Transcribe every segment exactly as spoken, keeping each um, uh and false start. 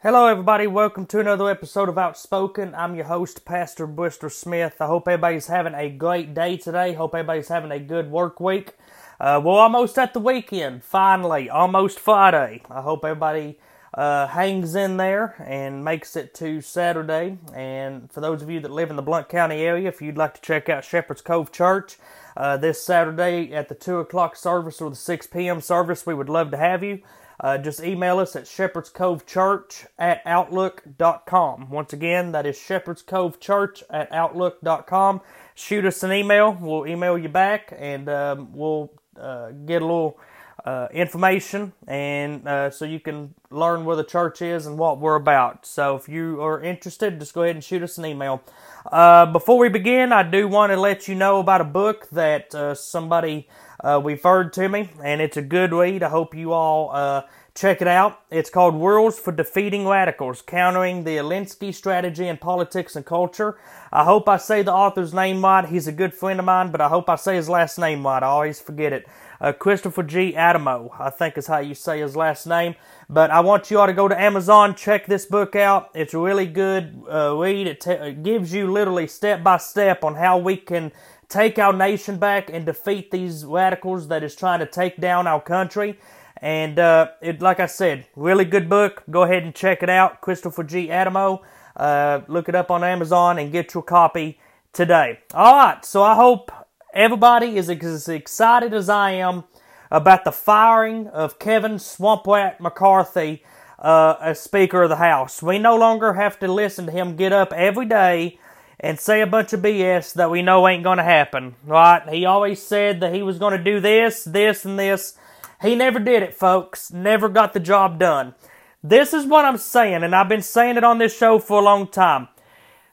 Hello everybody, welcome to another episode of Outspoken. I'm your host, Pastor Bristol Smith. I hope everybody's having a great day today. Hope everybody's having a good work week. Uh, we're almost at the weekend, finally, almost Friday. I hope everybody uh, hangs in there and makes it to Saturday. And for those of you that live in the Blount County area, if you'd like to check out Shepherd's Cove Church uh, this Saturday at the two o'clock service or the six p.m. service, we would love to have you. Uh, just email us at shepherds cove church at outlook dot com. Once again, that is shepherds cove church at outlook dot com. Shoot us an email. We'll email you back, and um, we'll uh, get a little uh, information, and uh, so you can learn where the church is and what we're about. So if you are interested, just go ahead and shoot us an email. Uh, before we begin, I do want to let you know about a book that uh, somebody... Uh, referred to me, and it's a good read. I hope you all uh, check it out. It's called Rules for Defeating Radicals, Countering the Alinsky Strategy in Politics and Culture. I hope I say the author's name right. He's a good friend of mine, but I hope I say his last name right. I always forget it. Uh, Christopher G. Adamo, I think is how you say his last name. But I want you all to go to Amazon, check this book out. It's a really good uh, read. It, te- it gives you literally step by step on how we can take our nation back and defeat these radicals that is trying to take down our country. And uh, it, like I said, really good book. Go ahead and check it out. Christopher G. Adamo. Uh, look it up on Amazon and get your copy today. All right, so I hope everybody is as excited as I am about the firing of Kevin Swamplett McCarthy uh, as Speaker of the House. We no longer have to listen to him get up every day and say a bunch of B S that we know ain't going to happen, right? He always said that he was going to do this, this, and this. He never did it, folks. Never got the job done. This is what I'm saying, and I've been saying it on this show for a long time.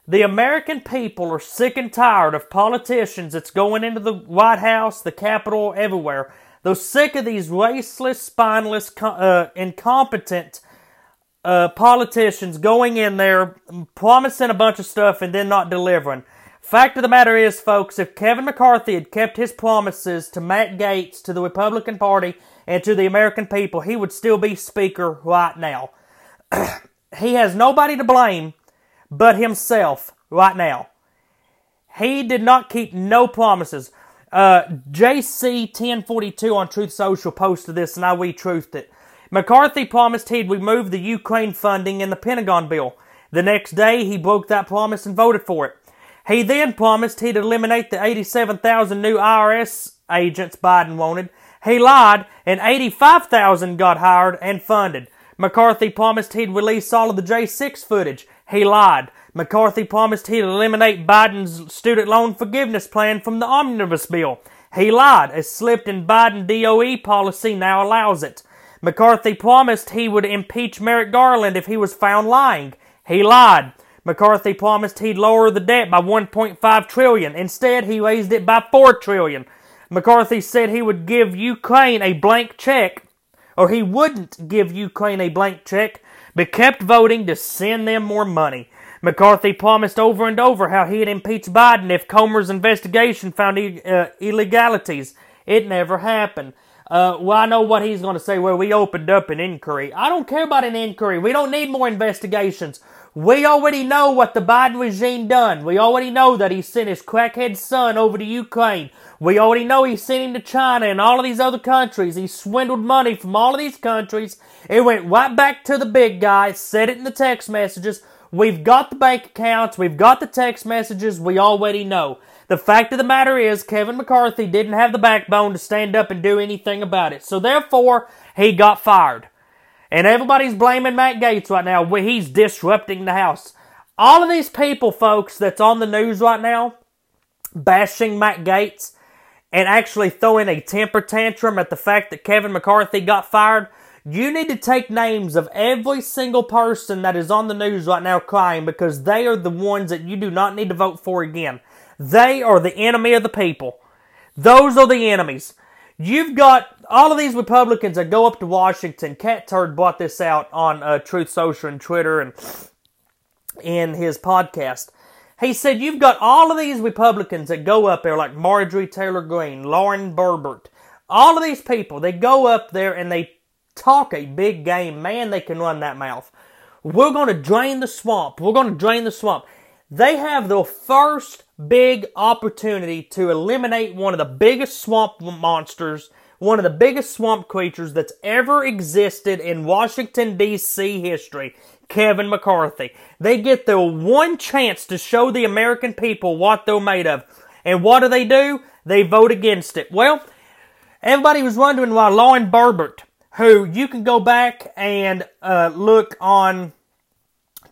The American people are sick and tired of politicians that's going into the White House, the Capitol, everywhere. They're sick of these raceless, spineless, uh, incompetent Uh, politicians going in there, promising a bunch of stuff and then not delivering. Fact of the matter is, folks, if Kevin McCarthy had kept his promises to Matt Gaetz, to the Republican Party, and to the American people, he would still be Speaker right now. He has nobody to blame but himself right now. He did not keep no promises. Uh, J C ten forty-two on Truth Social posted this, and I retruthed it. McCarthy promised he'd remove the Ukraine funding in the Pentagon bill. The next day, he broke that promise and voted for it. He then promised he'd eliminate the eighty-seven thousand new I R S agents Biden wanted. He lied, and eighty-five thousand got hired and funded. McCarthy promised he'd release all of the J six footage. He lied. McCarthy promised he'd eliminate Biden's student loan forgiveness plan from the omnibus bill. He lied, as slipped in Biden D O E policy now allows it. McCarthy promised he would impeach Merrick Garland if he was found lying. He lied. McCarthy promised he'd lower the debt by one point five trillion dollars. Instead, he raised it by four trillion dollars. McCarthy said he would give Ukraine a blank check, or he wouldn't give Ukraine a blank check, but kept voting to send them more money. McCarthy promised over and over how he'd impeach Biden if Comer's investigation found uh, illegalities. It never happened. Uh, well, I know what he's going to say. Well, we opened up an inquiry. I don't care about an inquiry. We don't need more investigations. We already know what the Biden regime done. We already know that he sent his crackhead son over to Ukraine. We already know he sent him to China and all of these other countries. He swindled money from all of these countries. It went right back to the big guy. Said it in the text messages. We've got the bank accounts. We've got the text messages. We already know. The fact of the matter is, Kevin McCarthy didn't have the backbone to stand up and do anything about it. So, therefore, he got fired. And everybody's blaming Matt Gaetz right now. He's disrupting the House. All of these people, folks, that's on the news right now, bashing Matt Gaetz and actually throwing a temper tantrum at the fact that Kevin McCarthy got fired, you need to take names of every single person that is on the news right now crying, because they are the ones that you do not need to vote for again. They are the enemy of the people. Those are the enemies. You've got all of these Republicans that go up to Washington. Cat Turd brought this out on uh, Truth Social and Twitter and in his podcast. He said, you've got all of these Republicans that go up there, like Marjorie Taylor Greene, Lauren Boebert. All of these people, they go up there and they talk a big game. Man, they can run that mouth. We're going to drain the swamp. We're going to drain the swamp. They have their first big opportunity to eliminate one of the biggest swamp monsters, one of the biggest swamp creatures that's ever existed in Washington, D C history, Kevin McCarthy. They get their one chance to show the American people what they're made of. And what do they do? They vote against it. Well, everybody was wondering why Lauren Boebert, who you can go back and uh, look on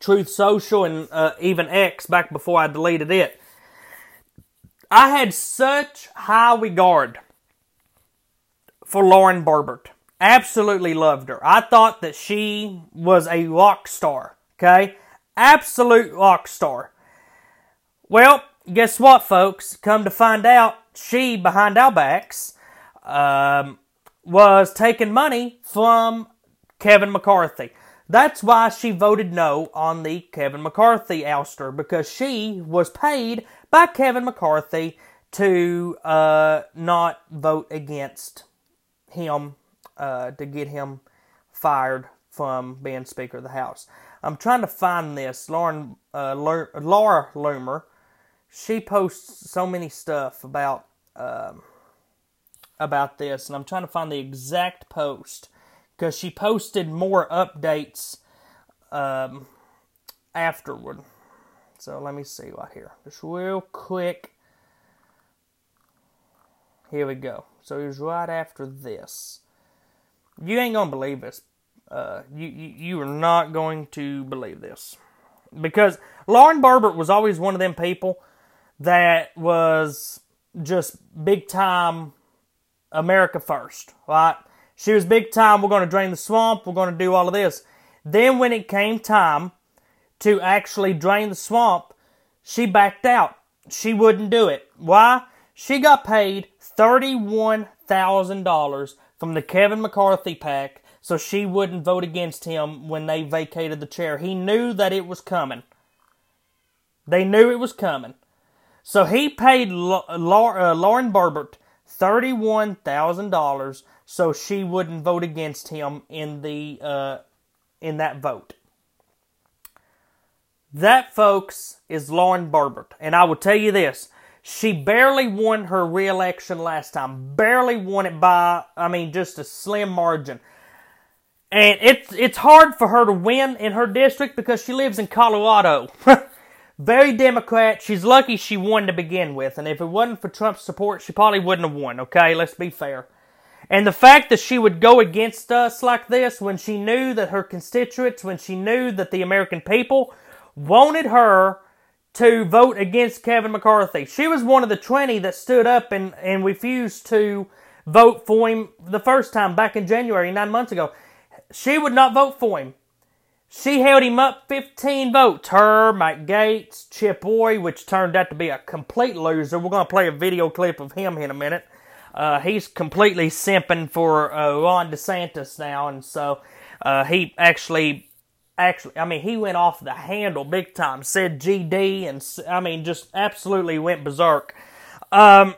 Truth Social and uh, even X back before I deleted it. I had such high regard for Lauren Boebert. Absolutely loved her. I thought that she was a rock star. Okay? Absolute rock star. Well, guess what, folks? Come to find out, she, behind our backs, um, was taking money from Kevin McCarthy. That's why she voted no on the Kevin McCarthy ouster, because she was paid by Kevin McCarthy to uh, not vote against him, uh, to get him fired from being Speaker of the House. I'm trying to find this. Lauren, uh, Laura, Laura Loomer, she posts so many stuff about um, about this, and I'm trying to find the exact post, because she posted more updates um, afterward. So let me see right here. Just real quick. Here we go. So it was right after this. You ain't going to believe this. Uh, you, you you are not going to believe this. Because Lauren Boebert was always one of them people that was just big time America first, right? She was big time, we're going to drain the swamp, we're going to do all of this. Then when it came time to actually drain the swamp, she backed out. She wouldn't do it. Why? She got paid thirty-one thousand dollars from the Kevin McCarthy pack, so she wouldn't vote against him when they vacated the chair. He knew that it was coming. They knew it was coming. So he paid Lauren Boebert thirty-one thousand dollars so she wouldn't vote against him in the uh, in that vote. That, folks, is Lauren Boebert. And I will tell you this. She barely won her re-election last time. Barely won it by, I mean, just a slim margin. And it's, it's hard for her to win in her district because she lives in Colorado. Very Democrat. She's lucky she won to begin with. And if it wasn't for Trump's support, she probably wouldn't have won. Okay, let's be fair. And the fact that she would go against us like this when she knew that her constituents, when she knew that the American people wanted her to vote against Kevin McCarthy. She was one of the twenty that stood up and, and refused to vote for him the first time back in January, nine months ago. She would not vote for him. She held him up fifteen votes. Her, Mike Gates, Chip Roy, which turned out to be a complete loser. We're going to play a video clip of him in a minute. Uh, he's completely simping for uh, Ron DeSantis now, and so uh, he actually, actually, I mean, he went off the handle big time. Said G D, and I mean, just absolutely went berserk um,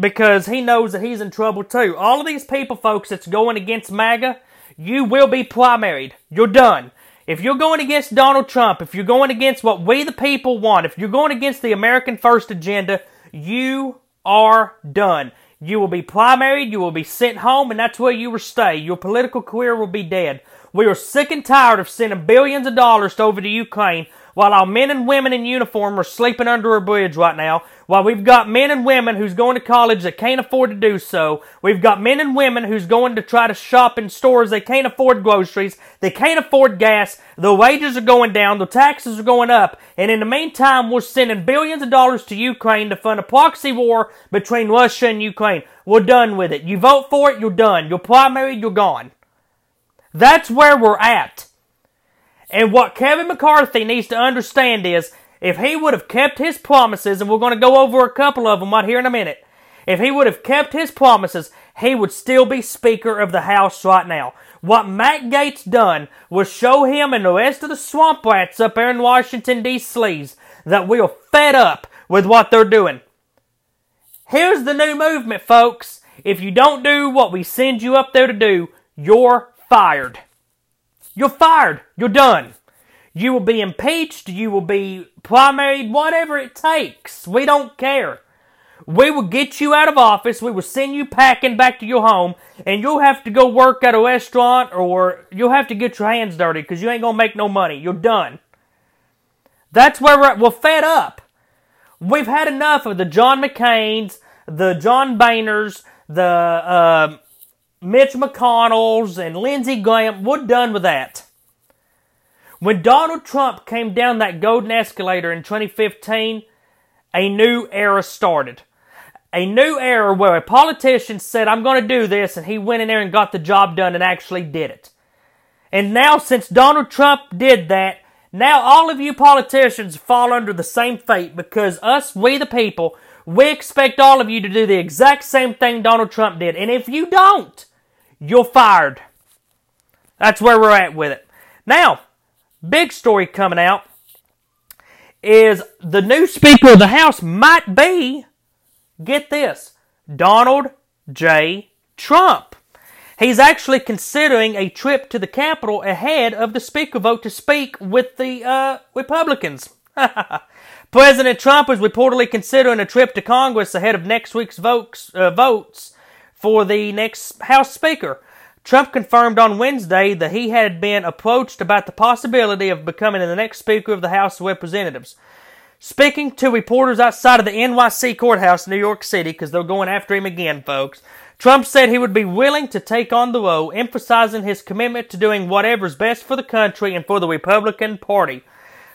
because he knows that he's in trouble too. All of these people, folks, that's going against MAGA, you will be primaried. You're done. If you're going against Donald Trump, if you're going against what we the people want, if you're going against the American First agenda, you are done. You will be primaried, you will be sent home, and that's where you will stay. Your political career will be dead. We are sick and tired of sending billions of dollars over to Ukraine while our men and women in uniform are sleeping under a bridge right now, while we've got men and women who's going to college that can't afford to do so. We've got men and women who's going to try to shop in stores. They can't afford groceries. They can't afford gas. The wages are going down. The taxes are going up. And in the meantime, we're sending billions of dollars to Ukraine to fund a proxy war between Russia and Ukraine. We're done with it. You vote for it, you're done. You're primaried, you're gone. That's where we're at. And what Kevin McCarthy needs to understand is, if he would have kept his promises, and we're going to go over a couple of them right here in a minute, if he would have kept his promises, he would still be Speaker of the House right now. What Matt Gaetz done was show him and the rest of the swamp rats up there in Washington, D C that we are fed up with what they're doing. Here's the new movement, folks. If you don't do what we send you up there to do, you're fired. You're fired. You're done. You will be impeached. You will be primaried. Whatever it takes. We don't care. We will get you out of office. We will send you packing back to your home. And you'll have to go work at a restaurant, or you'll have to get your hands dirty because you ain't going to make no money. You're done. That's where we're at. We're fed up. We've had enough of the John McCain's, the John Boehners, the uh, Mitch McConnell's, and Lindsey Graham. We're done with that. When Donald Trump came down that golden escalator in twenty fifteen, a new era started. A new era where a politician said, I'm going to do this, and he went in there and got the job done and actually did it. And now, since Donald Trump did that, now all of you politicians fall under the same fate, because us, we the people, we expect all of you to do the exact same thing Donald Trump did. And if you don't, you're fired. That's where we're at with it. Now, big story coming out is the new Speaker of the House might be, get this, Donald J. Trump. He's actually considering a trip to the Capitol ahead of the Speaker vote to speak with the uh, Republicans. President Trump is reportedly considering a trip to Congress ahead of next week's votes, uh, votes for the next House Speaker. Trump confirmed on Wednesday that he had been approached about the possibility of becoming the next Speaker of the House of Representatives. Speaking to reporters outside of the N Y C courthouse in New York City, because they're going after him again, folks, Trump said he would be willing to take on the role, emphasizing his commitment to doing whatever's best for the country and for the Republican Party.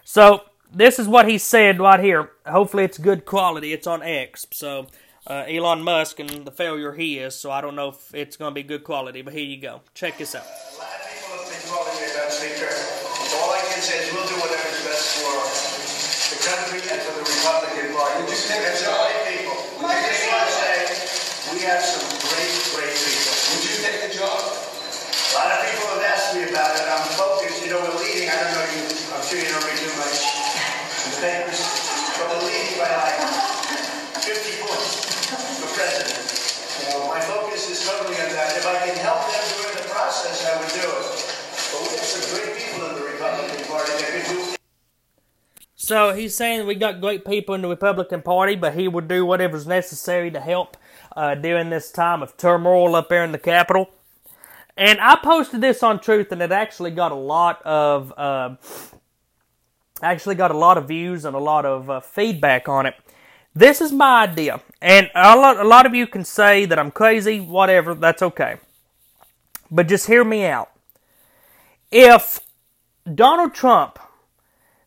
So, this is what he said right here. Hopefully it's good quality. It's on X, so... Uh, Elon Musk and the failure he is, so I don't know if it's going to be good quality, but here you go. Check this out. A lot of people have been calling me about Speaker. So all I can say is we'll do whatever's best for the country and for the Republican Party. Would you think that's all right, people? Would you think I say we have some great, great people? Would you take the job? A lot of people have asked me about it. I'm focused. You know, we're leading. I don't know you. I'm sure you don't read too much. The papers. But we're leading by like fifty points. For president. You know, my focus is totally on that. If I can help them during the process, I would do it. But we have some great people in the Republican Party that could do. So he's saying we got great people in the Republican Party, but he would do whatever's necessary to help uh, during this time of turmoil up there in the Capitol. And I posted this on Truth, and it actually got a lot of uh, actually got a lot of views and a lot of uh, feedback on it. This is my idea, and a lot, a lot of you can say that I'm crazy, whatever, that's okay. But just hear me out. If Donald Trump,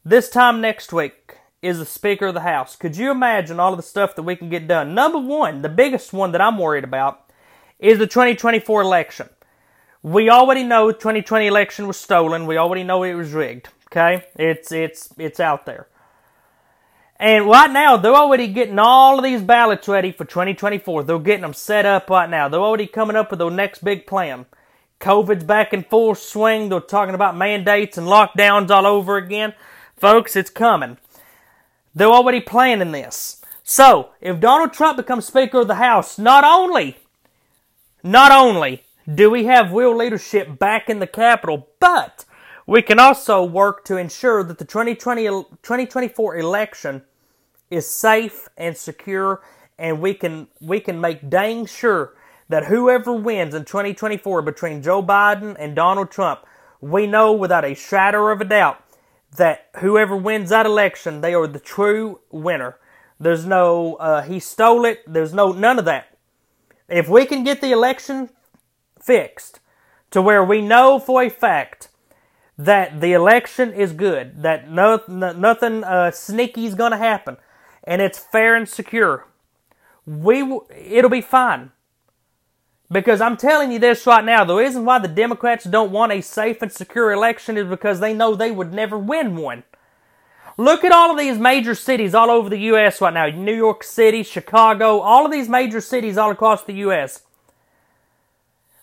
this time next week, is the Speaker of the House, could you imagine all of the stuff that we can get done? Number one, the biggest one that I'm worried about, is the twenty twenty-four election. We already know the twenty twenty election was stolen. We already know it was rigged, okay? It's, it's, it's out there. And right now, they're already getting all of these ballots ready for twenty twenty-four. They're getting them set up right now. They're already coming up with their next big plan. COVID's back in full swing. They're talking about mandates and lockdowns all over again. Folks, it's coming. They're already planning this. So, if Donald Trump becomes Speaker of the House, not only, not only do we have real leadership back in the Capitol, but... we can also work to ensure that the twenty twenty, twenty twenty-four election is safe and secure, and we can we can make dang sure that whoever wins in twenty twenty-four between Joe Biden and Donald Trump, we know without a shadow of a doubt that whoever wins that election, they are the true winner. There's no, uh, he stole it, there's no, none of that. If we can get the election fixed to where we know for a fact that the election is good, that no, no, nothing uh, sneaky is going to happen, and it's fair and secure, we w- it'll be fine. Because I'm telling you this right now, the reason why the Democrats don't want a safe and secure election is because they know they would never win one. Look at all of these major cities all over the U S right now. New York City, Chicago, all of these major cities all across the U S.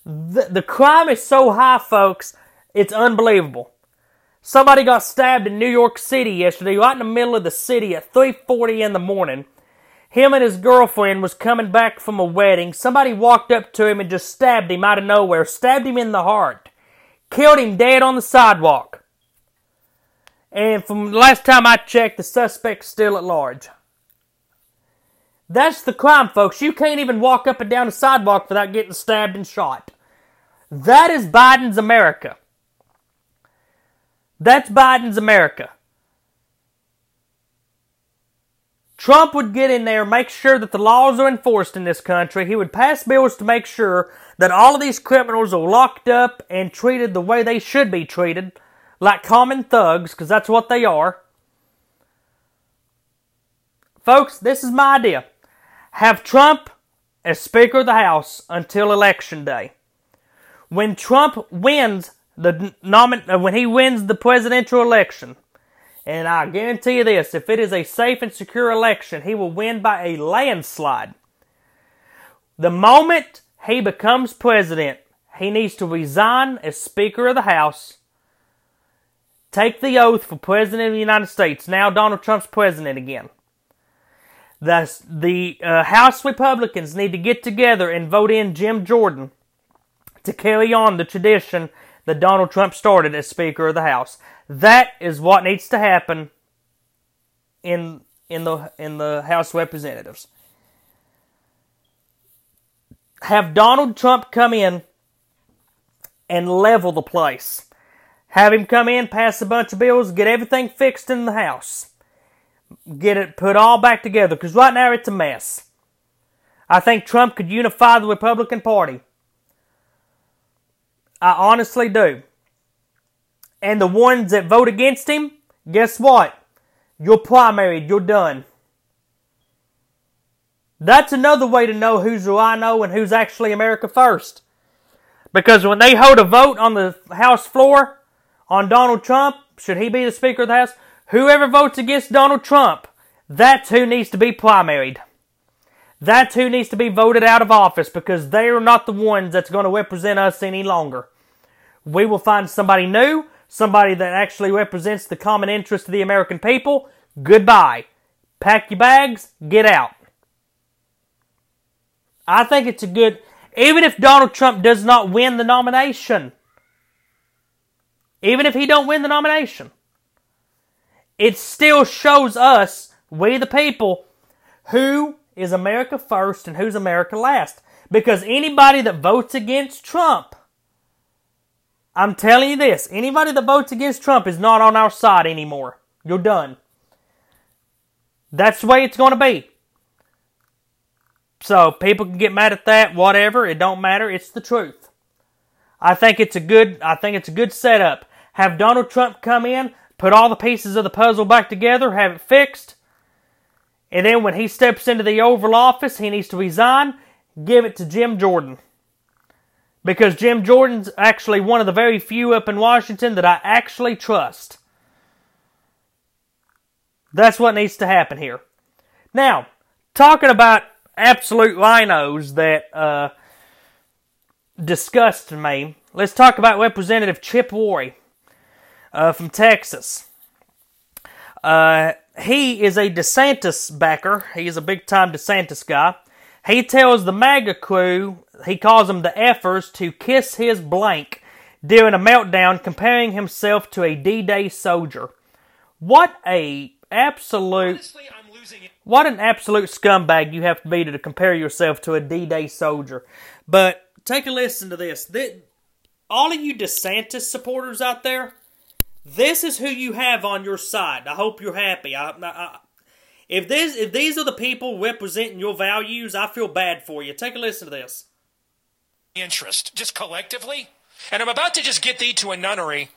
The, the crime is so high, folks, it's unbelievable. Somebody got stabbed in New York City yesterday, right in the middle of the city at three forty in the morning. Him and his girlfriend was coming back from a wedding. Somebody walked up to him and just stabbed him out of nowhere. Stabbed him in the heart. Killed him dead on the sidewalk. And from the last time I checked, the suspect's still at large. That's the crime, folks. You can't even walk up and down the sidewalk without getting stabbed and shot. That is Biden's America. That's Biden's America. Trump would get in there, make sure that the laws are enforced in this country. He would pass bills to make sure that all of these criminals are locked up and treated the way they should be treated, like common thugs, because that's what they are. Folks, this is my idea. Have Trump as Speaker of the House until Election Day. When Trump wins the nomin- uh, when he wins the presidential election, and I guarantee you this, if it is a safe and secure election, he will win by a landslide. The moment he becomes president, he needs to resign as Speaker of the House, take the oath for President of the United States. Now Donald Trump's president again. The, the uh, House Republicans need to get together and vote in Jim Jordan to carry on the tradition that Donald Trump started as Speaker of the House. That is what needs to happen in in the in the House of Representatives. Have Donald Trump come in and level the place. Have him come in, pass a bunch of bills, get everything fixed in the House. Get it put all back together, because right now it's a mess. I think Trump could unify the Republican Party. I honestly do. And the ones that vote against him, guess what? You're primaried. You're done. That's another way to know who's who I know and who's actually America first. Because when they hold a vote on the House floor on Donald Trump, should he be the Speaker of the House, whoever votes against Donald Trump, that's who needs to be primaried. That's who needs to be voted out of office, because they are not the ones that's going to represent us any longer. We will find somebody new. Somebody that actually represents the common interest of the American people. Goodbye. Pack your bags. Get out. I think it's a good... Even if Donald Trump does not win the nomination. Even if he don't win the nomination. It still shows us, we the people, who is America first and who's America last. Because anybody that votes against Trump... I'm telling you this, anybody that votes against Trump is not on our side anymore. You're done. That's the way it's going to be. So, people can get mad at that, whatever, it don't matter, it's the truth. I think it's a good, I think it's a good setup. Have Donald Trump come in, put all the pieces of the puzzle back together, have it fixed, and then when he steps into the Oval Office, he needs to resign, give it to Jim Jordan. Because Jim Jordan's actually one of the very few up in Washington that I actually trust. That's what needs to happen here. Now, talking about absolute rhinos that uh, disgust me, let's talk about Representative Chip Roy uh, from Texas. Uh, he is a DeSantis backer. He is a big-time DeSantis guy. He tells the MAGA crew, he calls them the effers, to kiss his blank during a meltdown, comparing himself to a D-Day soldier. What a absolute, Honestly, I'm losing it. What an absolute scumbag you have to be to, to compare yourself to a D-Day soldier. But take a listen to this. this. All of you DeSantis supporters out there, this is who you have on your side. I hope you're happy. I... I, I If, this, if these are the people representing your values, I feel bad for you. Take a listen to this. Interest, just collectively. And I'm about to just get thee to a nunnery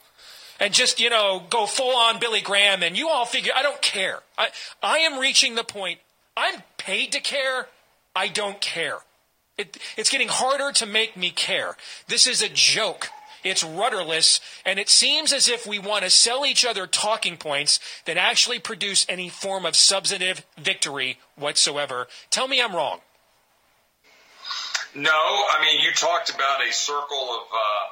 and just, you know, go full on Billy Graham and you all figure, I don't care. I, I am reaching the point, I'm paid to care, I don't care. It, it's getting harder to make me care. This is a joke. It's rudderless, and it seems as if we want to sell each other talking points that actually produce any form of substantive victory whatsoever. Tell me I'm wrong. No, I mean, you talked about a circle of uh,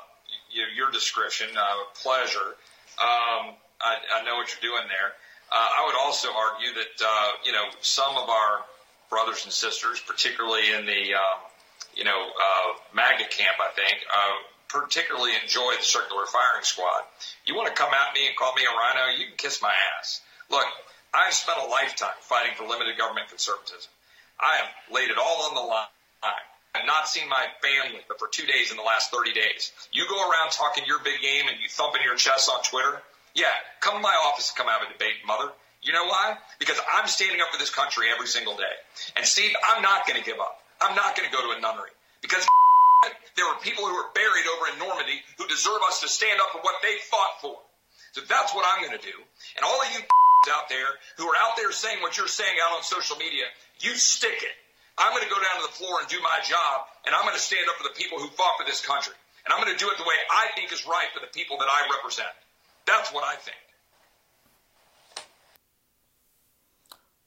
you know, your description, uh, pleasure. Um, I, I know what you're doing there. Uh, I would also argue that, uh, you know, some of our brothers and sisters, particularly in the, uh, you know, uh, MAGA camp, I think, uh, particularly enjoy the circular firing squad. You want to come at me and call me a rhino? You can kiss my ass. Look, I've spent a lifetime fighting for limited government conservatism. I have laid it all on the line. I've not seen my family but for two days in the last thirty days. You go around talking your big game and you thumping your chest on Twitter? Yeah, come to my office to come have a debate, mother. You know why? Because I'm standing up for this country every single day. And Steve, I'm not going to give up. I'm not going to go to a nunnery. Because there were people who were buried over in Normandy who deserve us to stand up for what they fought for. So that's what I'm going to do. And all of you out there who are out there saying what you're saying out on social media, you stick it. I'm going to go down to the floor and do my job, and I'm going to stand up for the people who fought for this country. And I'm going to do it the way I think is right for the people that I represent. That's what I think.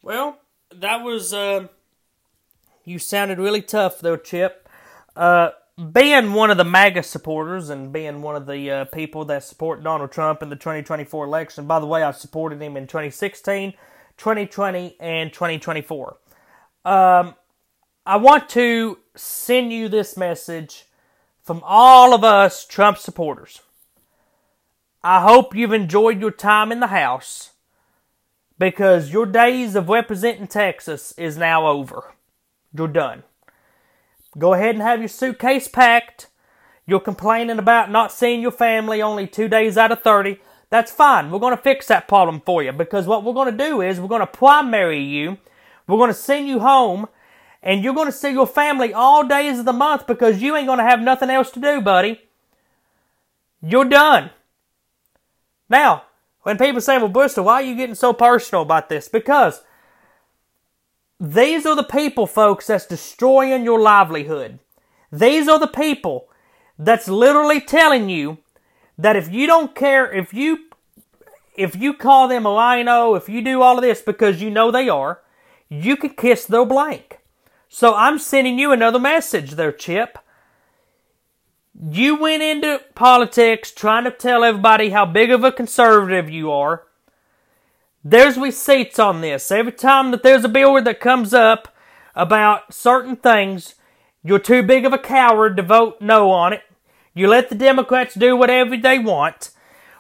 Well, that was, uh, you sounded really tough though, Chip. Uh, being one of the MAGA supporters and being one of the uh, people that support Donald Trump in the twenty twenty-four election, by the way, I supported him in twenty sixteen, twenty twenty, and twenty twenty-four. Um, I want to send you this message from all of us Trump supporters. I hope you've enjoyed your time in the House, because your days of representing Texas is now over. You're done. Go ahead and have your suitcase packed. You're complaining about not seeing your family only two days out of thirty. That's fine. We're going to fix that problem for you, because what we're going to do is we're going to primary you. We're going to send you home, and you're going to see your family all days of the month because you ain't going to have nothing else to do, buddy. You're done. Now, when people say, well, Bristol, why are you getting so personal about this? Because these are the people, folks, that's destroying your livelihood. These are the people that's literally telling you that if you don't care, if you if you call them a rhino, if you do all of this because you know they are, you can kiss their blank. So I'm sending you another message there, Chip. You went into politics trying to tell everybody how big of a conservative you are. There's receipts on this. Every time that there's a bill that comes up about certain things, you're too big of a coward to vote no on it. You let the Democrats do whatever they want.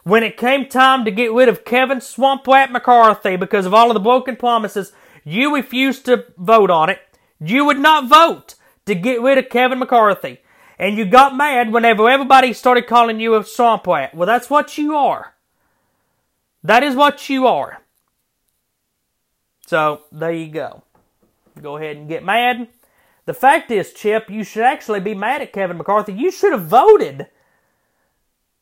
When it came time to get rid of Kevin Swamplett McCarthy because of all of the broken promises, you refused to vote on it. You would not vote to get rid of Kevin McCarthy. And you got mad whenever everybody started calling you a swamp rat. Well, that's what you are. That is what you are. So, there you go. Go ahead and get mad. The fact is, Chip, you should actually be mad at Kevin McCarthy. You should have voted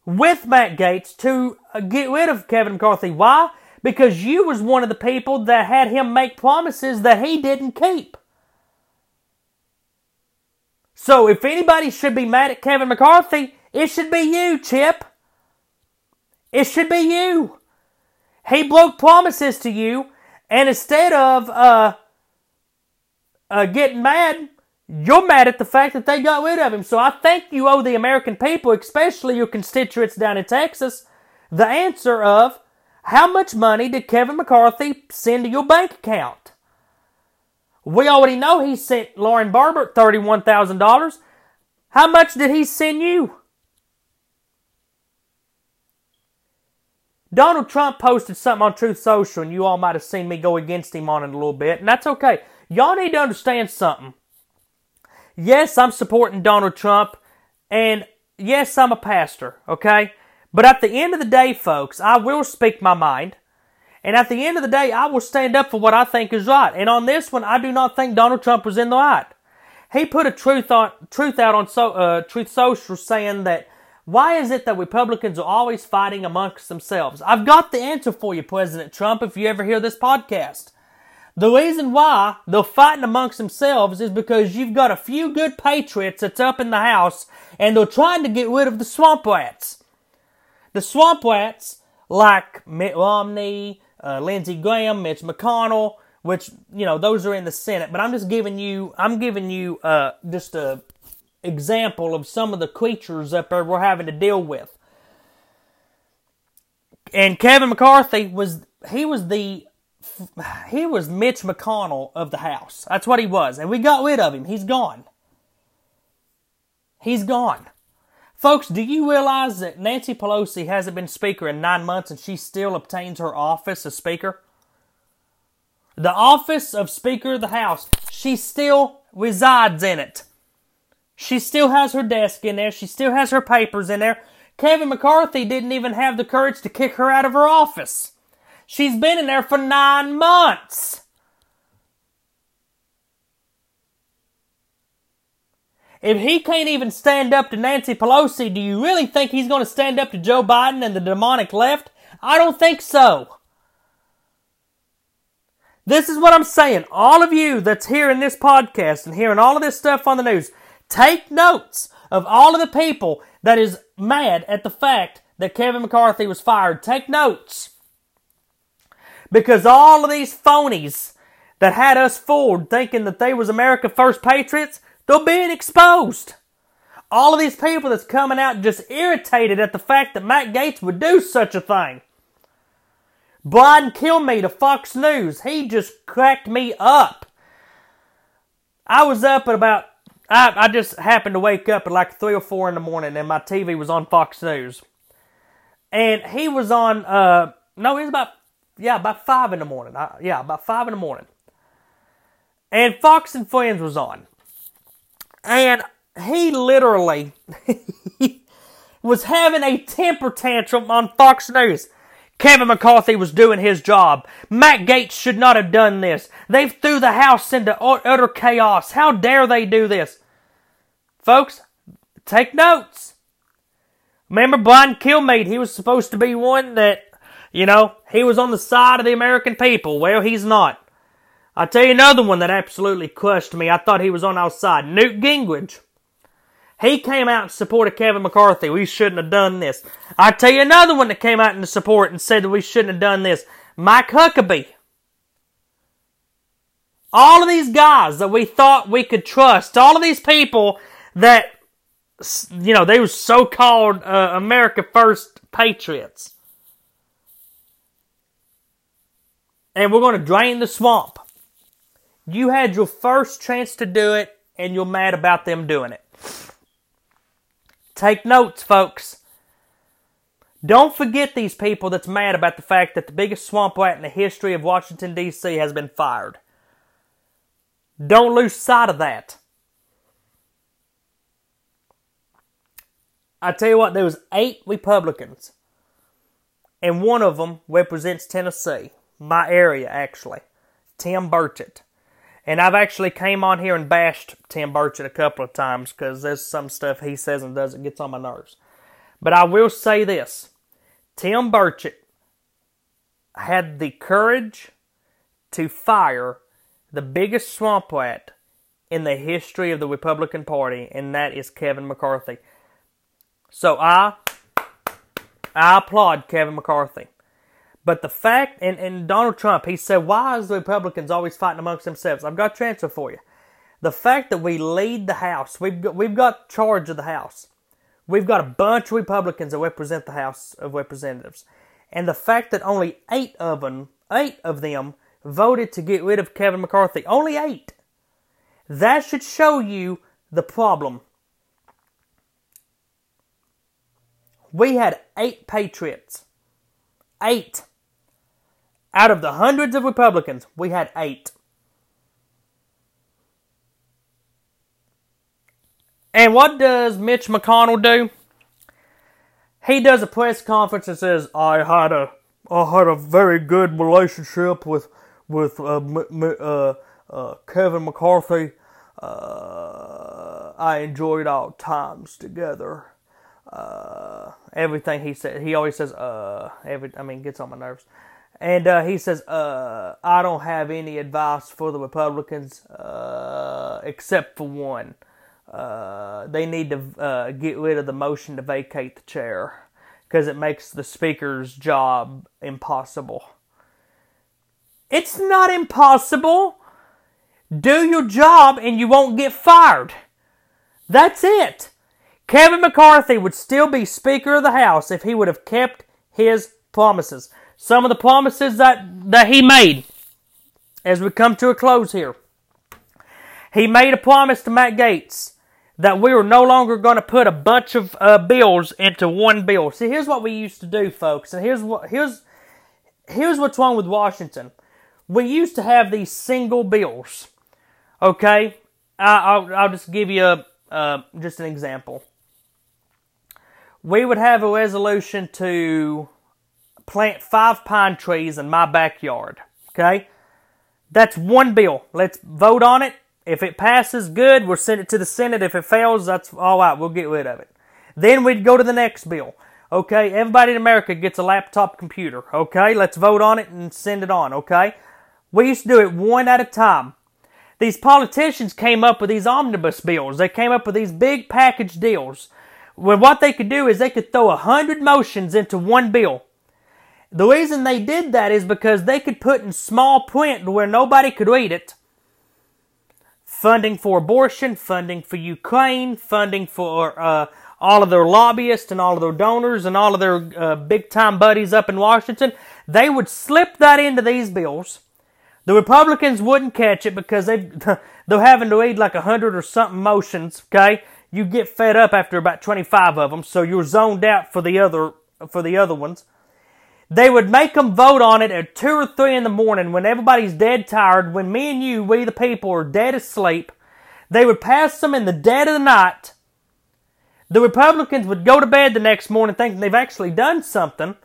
with Matt Gaetz to get rid of Kevin McCarthy. Why? Because you was one of the people that had him make promises that he didn't keep. So if anybody should be mad at Kevin McCarthy, it should be you, Chip. It should be you. He broke promises to you, and instead of uh, uh, getting mad, you're mad at the fact that they got rid of him. So I think you owe the American people, especially your constituents down in Texas, the answer of how much money did Kevin McCarthy send to your bank account? We already know he sent Lauren Boebert thirty-one thousand dollars. How much did he send you? Donald Trump posted something on Truth Social, and you all might have seen me go against him on it a little bit, and that's okay. Y'all need to understand something. Yes, I'm supporting Donald Trump, and yes, I'm a pastor, okay? But at the end of the day, folks, I will speak my mind. And at the end of the day, I will stand up for what I think is right. And on this one, I do not think Donald Trump was in the right. He put a truth on truth out on so, uh, Truth Social saying that, why is it that Republicans are always fighting amongst themselves? I've got the answer for you, President Trump, if you ever hear this podcast. The reason why they're fighting amongst themselves is because you've got a few good patriots that's up in the House, and they're trying to get rid of the swamp rats. The swamp rats, like Mitt Romney, Uh, Lindsey Graham, Mitch McConnell, which, you know, those are in the Senate. But I'm just giving you, I'm giving you uh, just a example of some of the creatures up there we're having to deal with. And Kevin McCarthy was, he was the, he was Mitch McConnell of the House. That's what he was. And we got rid of him. He's gone. He's gone. Folks, do you realize that Nancy Pelosi hasn't been Speaker in nine months and she still obtains her office as Speaker? The office of Speaker of the House, she still resides in it. She still has her desk in there. She still has her papers in there. Kevin McCarthy didn't even have the courage to kick her out of her office. She's been in there for nine months. If he can't even stand up to Nancy Pelosi, do you really think he's going to stand up to Joe Biden and the demonic left? I don't think so. This is what I'm saying. All of you that's hearing this podcast and hearing all of this stuff on the news, take notes of all of the people that is mad at the fact that Kevin McCarthy was fired. Take notes. Because all of these phonies that had us fooled thinking that they was America First Patriots, they're being exposed. All of these people that's coming out just irritated at the fact that Mike Gaetz would do such a thing. Brian Kilmeade of Fox News, he just cracked me up. I was up at about, I, I just happened to wake up at like three or four in the morning and my T V was on Fox News. And he was on, uh, no, he was about, yeah, about five in the morning. I, yeah, about five in the morning. And Fox and Friends was on. And he literally was having a temper tantrum on Fox News. Kevin McCarthy was doing his job. Matt Gaetz should not have done this. They threw the House into utter chaos. How dare they do this? Folks, take notes. Remember Brian Kilmeade, he was supposed to be one that, you know, he was on the side of the American people. Well, he's not. I'll tell you another one that absolutely crushed me. I thought he was on our side. Newt Gingrich. He came out in support of Kevin McCarthy. We shouldn't have done this. I'll tell you another one that came out in support and said that we shouldn't have done this. Mike Huckabee. All of these guys that we thought we could trust. All of these people that, you know, they were so-called uh, America First Patriots. And we're going to drain the swamp. You had your first chance to do it, and you're mad about them doing it. Take notes, folks. Don't forget these people that's mad about the fact that the biggest swamp rat in the history of Washington, D C has been fired. Don't lose sight of that. I tell you what, there was eight Republicans, and one of them represents Tennessee, my area, actually, Tim Burchett. And I've actually came on here and bashed Tim Burchett a couple of times because there's some stuff he says and does that gets on my nerves. But I will say this. Tim Burchett had the courage to fire the biggest swamp rat in the history of the Republican Party, and that is Kevin McCarthy. So I, I applaud Kevin McCarthy. But the fact, and, and Donald Trump, he said, why is the Republicans always fighting amongst themselves? I've got your answer for you. The fact that we lead the House, we've got, we've got charge of the House. We've got a bunch of Republicans that represent the House of Representatives. And the fact that only eight of them, eight of them voted to get rid of Kevin McCarthy. Only eight. That should show you the problem. We had eight patriots. Eight. Out of the hundreds of Republicans, we had eight. And what does Mitch McConnell do? He does a press conference and says, I had a, I had a very good relationship with with uh, m- m- uh, uh, Kevin McCarthy. Uh, I enjoyed our times together. Uh, everything he said, he always says, uh, every, I mean, gets on my nerves. And uh, he says, uh, I don't have any advice for the Republicans, uh, except for one. Uh, they need to uh, get rid of the motion to vacate the chair, because it makes the speaker's job impossible. It's not impossible. Do your job and you won't get fired. That's it. Kevin McCarthy would still be Speaker of the House if he would have kept his promises. Some of the promises that, that he made, as we come to a close here. He made a promise to Matt Gaetz that we were no longer going to put a bunch of uh, bills into one bill. See, here's what we used to do, folks, and here's what here's here's what's wrong with Washington. We used to have these single bills. Okay, I, I'll I'll just give you a, uh, just an example. We would have a resolution to plant five pine trees in my backyard. Okay, that's one bill. Let's vote on it. If it passes, good. We'll send it to the Senate. If it fails, that's all right. We'll get rid of it. Then we'd go to the next bill. Okay, everybody in America gets a laptop computer. Okay, let's vote on it and send it on. Okay, we used to do it one at a time. These politicians came up with these omnibus bills. They came up with these big package deals. Well, what they could do is they could throw a hundred motions into one bill. The reason they did that is because they could put in small print where nobody could read it. Funding for abortion, funding for Ukraine, funding for uh, all of their lobbyists and all of their donors and all of their uh, big-time buddies up in Washington. They would slip that into these bills. The Republicans wouldn't catch it because they they're having to read like a hundred or something motions, okay? You get fed up after about twenty-five of them, so you're zoned out for the other for the other ones. They would make them vote on it at two or three in the morning when everybody's dead tired, when me and you, we the people, are dead asleep. They would pass them in the dead of the night. The Republicans would go to bed the next morning thinking they've actually done something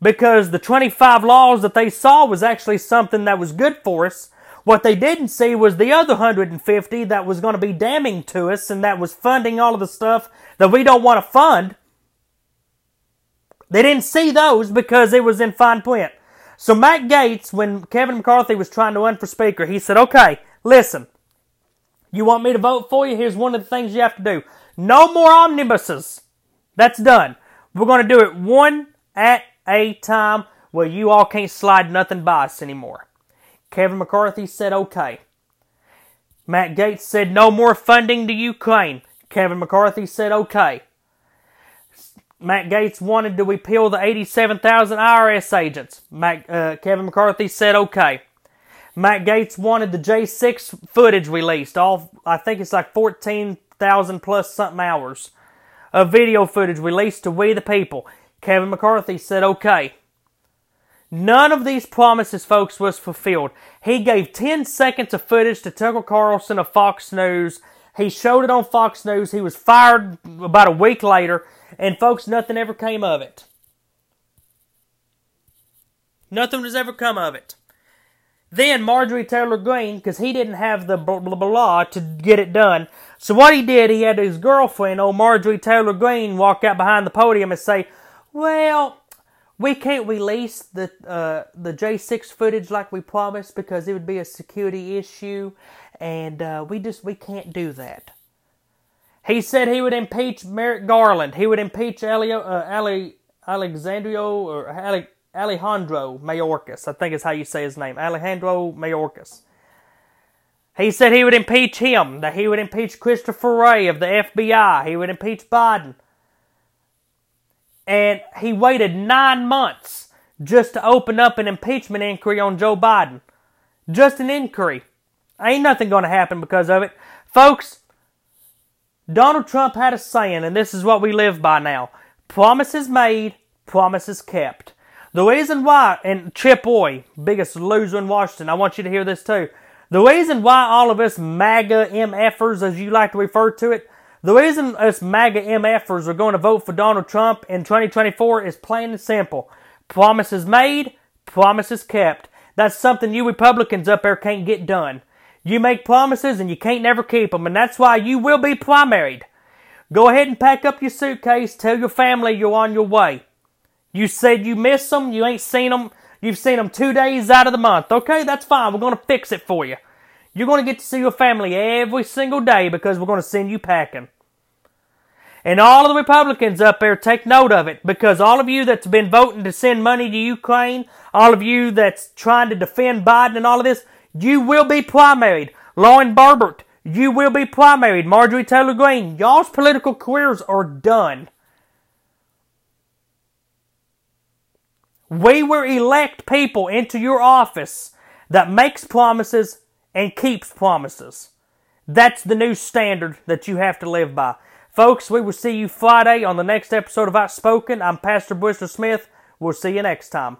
because the twenty-five laws that they saw was actually something that was good for us. What they didn't see was the other one hundred fifty that was going to be damning to us and that was funding all of the stuff that we don't want to fund. They didn't see those because it was in fine print. So Matt Gaetz, when Kevin McCarthy was trying to run for speaker, he said, okay, listen, you want me to vote for you? Here's one of the things you have to do. No more omnibuses. That's done. We're going to do it one at a time where you all can't slide nothing by us anymore. Kevin McCarthy said, okay. Matt Gaetz said, no more funding to Ukraine. Kevin McCarthy said, okay. Matt Gaetz wanted to repeal the eighty-seven thousand I R S agents. Matt, uh, Kevin McCarthy said okay. Matt Gaetz wanted the J six footage released. All I think it's like fourteen thousand plus something hours of video footage released to we the people. Kevin McCarthy said okay. None of these promises, folks, was fulfilled. He gave ten seconds of footage to Tucker Carlson of Fox News. He showed it on Fox News. He was fired about a week later. And folks, nothing ever came of it. Nothing has ever come of it. Then Marjorie Taylor Greene, because he didn't have the blah, blah, blah to get it done. So what he did, he had his girlfriend, old Marjorie Taylor Greene, walk out behind the podium and say, well, we can't release the uh, the J six footage like we promised because it would be a security issue. And uh, we just, we can't do that. He said he would impeach Merrick Garland. He would impeach Elio, uh, Ale, Alexandrio or Ale, Alejandro Mayorkas. I think is how you say his name. Alejandro Mayorkas. He said he would impeach him. That he would impeach Christopher Wray of the F B I. He would impeach Biden. And he waited nine months just to open up an impeachment inquiry on Joe Biden. Just an inquiry. Ain't nothing going to happen because of it. Folks, Donald Trump had a saying, and this is what we live by now. Promises made, promises kept. The reason why, and Chip Roy, biggest loser in Washington, I want you to hear this too. The reason why all of us MAGA MFers, as you like to refer to it, the reason us MAGA MFers are going to vote for Donald Trump in twenty twenty-four is plain and simple. Promises made, promises kept. That's something you Republicans up there can't get done. You make promises and you can't never keep them, and that's why you will be primaried. Go ahead and pack up your suitcase. Tell your family you're on your way. You said you miss them. You ain't seen them. You've seen them two days out of the month. Okay, that's fine. We're going to fix it for you. You're going to get to see your family every single day because we're going to send you packing. And all of the Republicans up there, take note of it, because all of you that's been voting to send money to Ukraine, all of you that's trying to defend Biden and all of this, you will be primaried. Lauren Boebert, you will be primaried. Marjorie Taylor Greene, y'all's political careers are done. We will elect people into your office that makes promises and keeps promises. That's the new standard that you have to live by. Folks, we will see you Friday on the next episode of Outspoken. I'm Pastor Bristol Smith. We'll see you next time.